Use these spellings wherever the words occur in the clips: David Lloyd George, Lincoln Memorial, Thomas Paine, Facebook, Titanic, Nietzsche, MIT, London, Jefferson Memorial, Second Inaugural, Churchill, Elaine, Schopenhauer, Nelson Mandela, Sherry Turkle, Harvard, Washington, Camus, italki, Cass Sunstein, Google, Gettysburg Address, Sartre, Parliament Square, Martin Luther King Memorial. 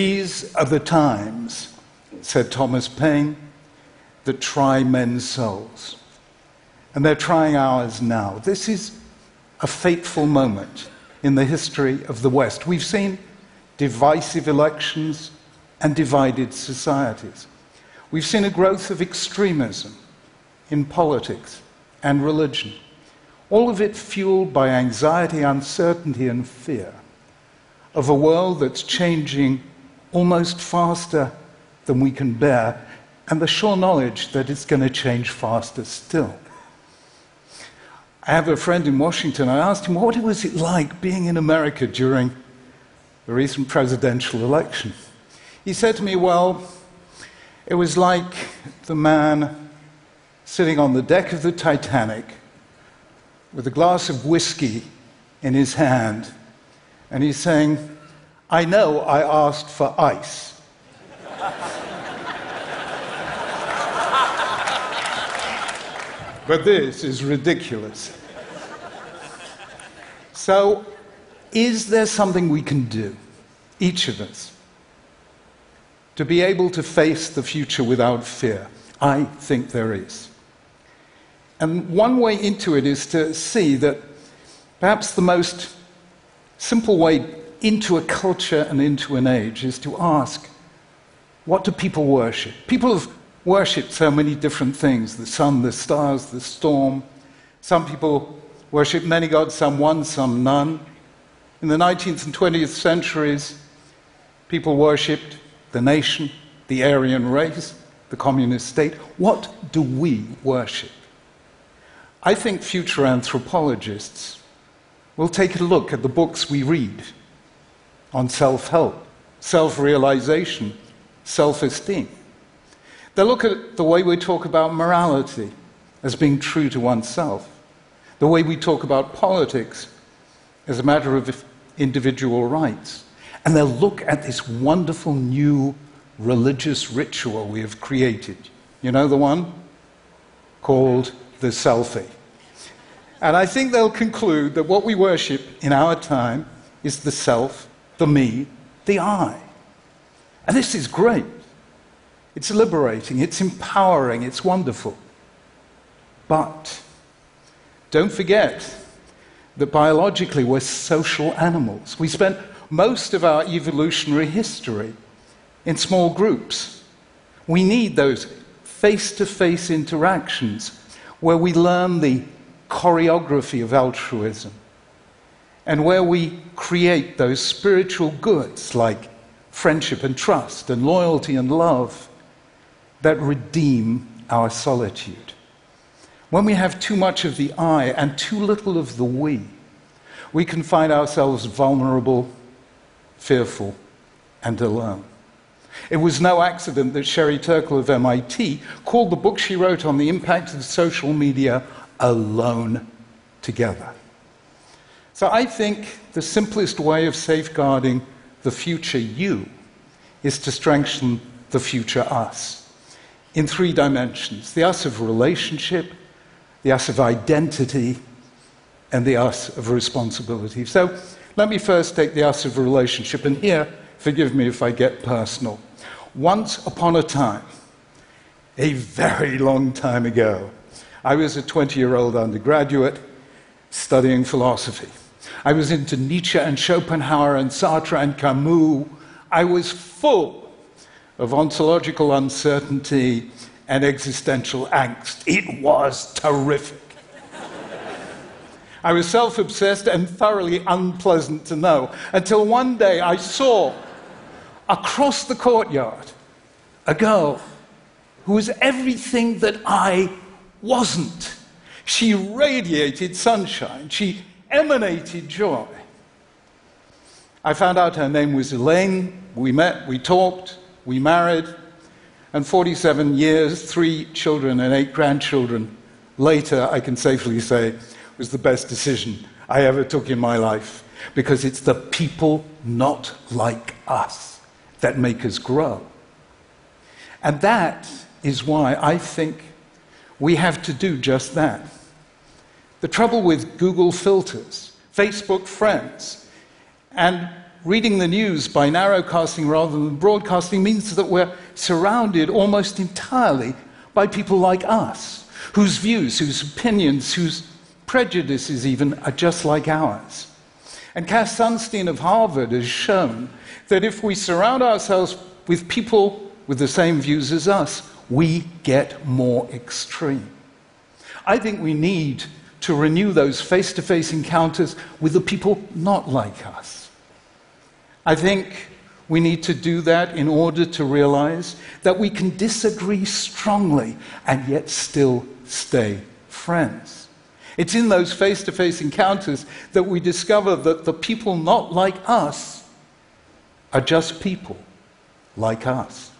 "These are the times," said Thomas Paine, "that try men's souls." And they're trying ours now. This is a fateful moment in the history of the West. We've seen divisive elections and divided societies. We've seen a growth of extremism in politics and religion, all of it fueled by anxiety, uncertainty, and fear of a world that's changing almost faster than we can bear, and the sure knowledge that it's going to change faster still. I have a friend in Washington. I asked him, what was it like being in America during the recent presidential election? He said to me, well, it was like the man sitting on the deck of the Titanic with a glass of whiskey in his hand, and he's saying, I know I asked for ice. But this is ridiculous. So, is there something we can do, each of us, to be able to face the future without fear? I think there is. And one way into it is to see that perhaps the most simple way into a culture and into an age is to ask, what do people worship? People have worshipped so many different things, the sun, the stars, the storm. Some people worship many gods, some one, some none. In the 19th and 20th centuries, people worshipped the nation, the Aryan race, the communist state. What do we worship? I think future anthropologists will take a look at the books we read on self-help, self-realization, self-esteem. They'll look at the way we talk about morality as being true to oneself, the way we talk about politics as a matter of individual rights, and they'll look at this wonderful new religious ritual we have created. You know the one? Called the selfie. And I think they'll conclude that what we worship in our time is the self, the me, the I. And this is great. It's liberating, it's empowering, it's wonderful. But don't forget that biologically we're social animals. We spent most of our evolutionary history in small groups. We need those face-to-face interactions where we learn the choreography of altruism and where we create those spiritual goods like friendship and trust and loyalty and love that redeem our solitude. When we have too much of the I and too little of the we can find ourselves vulnerable, fearful, and alone. It was no accident that Sherry Turkle of MIT called the book she wrote on the impact of social media "Alone Together." So I think the simplest way of safeguarding the future you is to strengthen the future us. In three dimensions: the us of relationship, the us of identity, and the us of responsibility. So let me first take the us of relationship, and here, forgive me if I get personal. Once upon a time, a very long time ago, I was a 20-year-old undergraduate studying philosophy. I was into Nietzsche and Schopenhauer and Sartre and Camus. I was full of ontological uncertainty and existential angst. It was terrific. I was self-obsessed and thoroughly unpleasant to know, until one day I saw, across the courtyard, a girl who was everything that I wasn't. She radiated sunshine. She emanated joy. I found out her name was Elaine. We met, we talked. We married, and 47 years, 3 children and 8 grandchildren later, I can safely say, was the best decision I ever took in my life, because it's the people not like us that make us grow. And that is why I think we have to do just that. The trouble with Google filters, Facebook friends, and reading the news by narrowcasting rather than broadcasting means that we're surrounded almost entirely by people like us, whose views, whose opinions, whose prejudices even are just like ours. And Cass Sunstein of Harvard has shown that if we surround ourselves with people with the same views as us, we get more extreme. I think we need to renew those face-to-face encounters with the people not like us. I think we need to do that in order to realize that we can disagree strongly and yet still stay friends. It's in those face-to-face encounters that we discover that the people not like us are just people like us.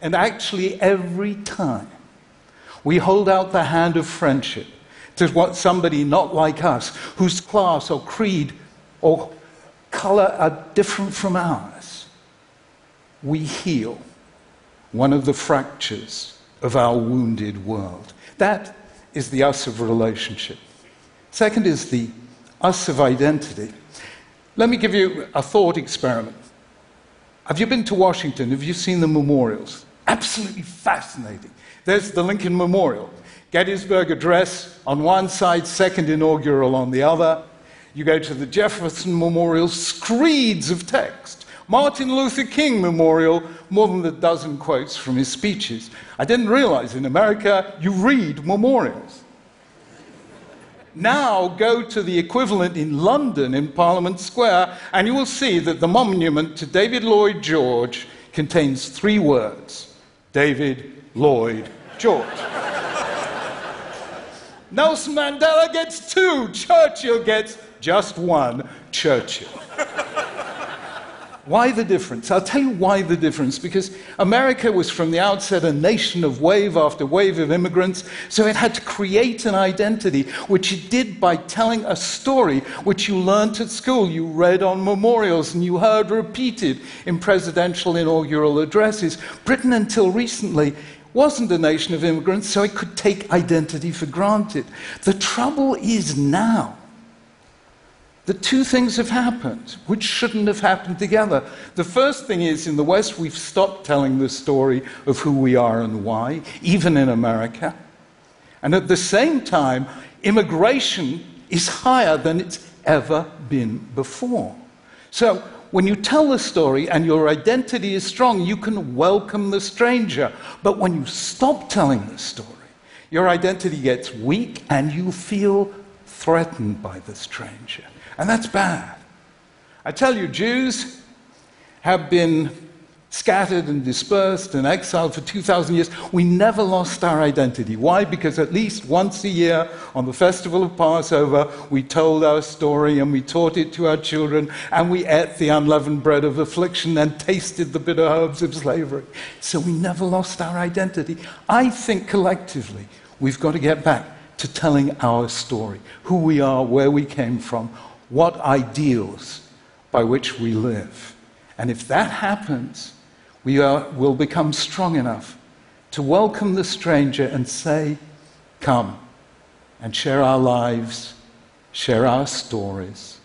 And actually, every time we hold out the hand of friendship to what somebody not like us, whose class or creed or color are different from ours, we heal one of the fractures of our wounded world. That is the us of relationship. Second is the us of identity. Let me give you a thought experiment. Have you been to Washington? Have you seen the memorials? Absolutely fascinating. There's the Lincoln Memorial. Gettysburg Address on one side, Second Inaugural on the other. You go to the Jefferson Memorial, screeds of text. Martin Luther King Memorial, more than a dozen quotes from his speeches. I didn't realize in America you read memorials. Now go to the equivalent in London in Parliament Square and you will see that the monument to David Lloyd George contains three words: David Lloyd George. Nelson Mandela gets two, Churchill gets just one, Churchill. Why the difference? I'll tell you why the difference, because America was from the outset a nation of wave after wave of immigrants, so it had to create an identity, which it did by telling a story which you learned at school, you read on memorials, and you heard repeated in presidential inaugural addresses. Britain, until recently, wasn't a nation of immigrants, so it could take identity for granted. The trouble is now, the two things have happened, which shouldn't have happened together. The first thing is, in the West, we've stopped telling the story of who we are and why, even in America. And at the same time, immigration is higher than it's ever been before. So when you tell the story and your identity is strong, you can welcome the stranger. But when you stop telling the story, your identity gets weak and you feel threatened by the stranger. And that's bad. I tell you, Jews have been scattered and dispersed and exiled for 2,000 years. We never lost our identity. Why? Because at least once a year on the festival of Passover, we told our story and we taught it to our children and we ate the unleavened bread of affliction and tasted the bitter herbs of slavery. So we never lost our identity. I think collectively we've got to get back to telling our story, who we are, where we came from, what ideals by which we live. And if that happens, will become strong enough to welcome the stranger and say, come and share our lives, share our stories,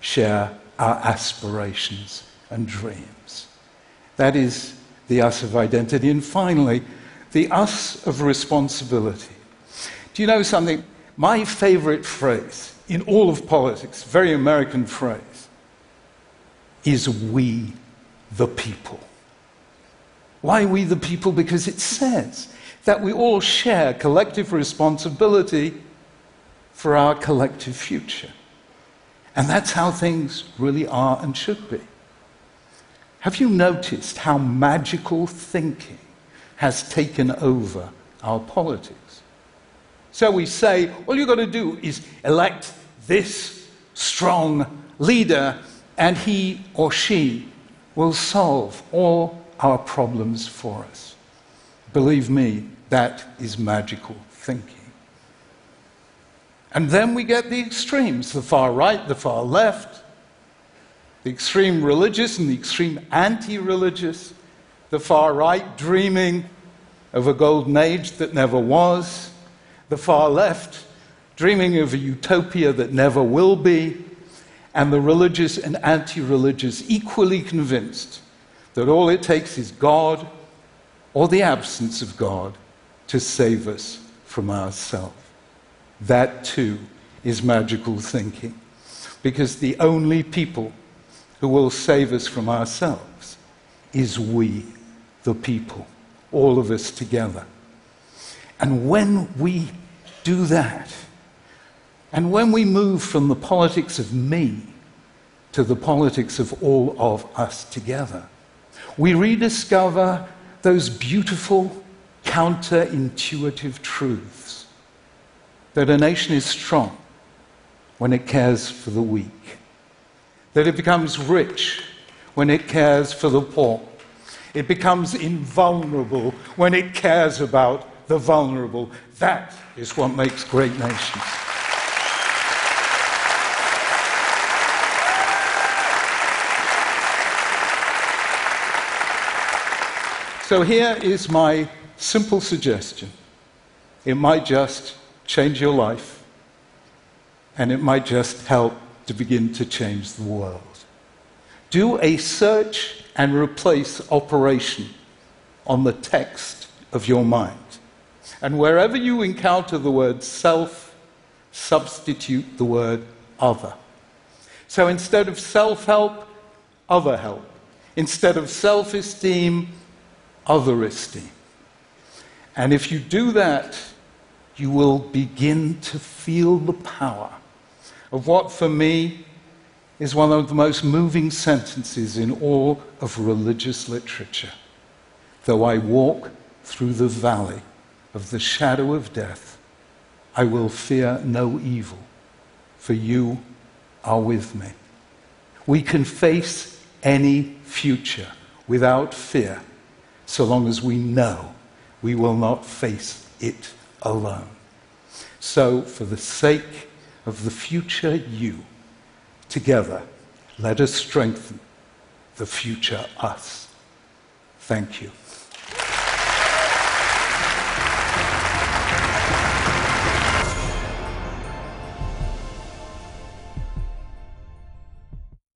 share our aspirations and dreams. That is the us of identity. And finally, the us of responsibility. Do you know something? My favorite phrase in all of politics, very American phrase, is we the people. Why we the people? Because it says that we all share collective responsibility for our collective future. And that's how things really are and should be. Have you noticed how magical thinking has taken over our politics? So we say, all you've got to do is elect this strong leader, and he or she will solve all our problems for us. Believe me, that is magical thinking. And then we get the extremes, the far right, the far left, the extreme religious and the extreme anti-religious, the far right dreaming of a golden age that never was, the far left dreaming of a utopia that never will be, and the religious and anti-religious equally convinced that all it takes is God or the absence of God to save us from ourselves. That too is magical thinking, because the only people who will save us from ourselves is we, the people, all of us together. And when we do that, and when we move from the politics of me to the politics of all of us together, we rediscover those beautiful counterintuitive truths that a nation is strong when it cares for the weak, that it becomes rich when it cares for the poor, it becomes invulnerable when it cares about the vulnerable. That is what makes great nations. So here is my simple suggestion. It might just change your life, and it might just help to begin to change the world. Do a search and replace operation on the text of your mind. And wherever you encounter the word self, substitute the word other. So instead of self-help, other help. Instead of self-esteem, other esteem. And if you do that, you will begin to feel the power of what, for me, is one of the most moving sentences in all of religious literature. Though I walk through the valley of the shadow of death, I will fear no evil, for you are with me. We can face any future without fear, so long as we know we will not face it alone. So, for the sake of the future you, together, let us strengthen the future us. Thank you.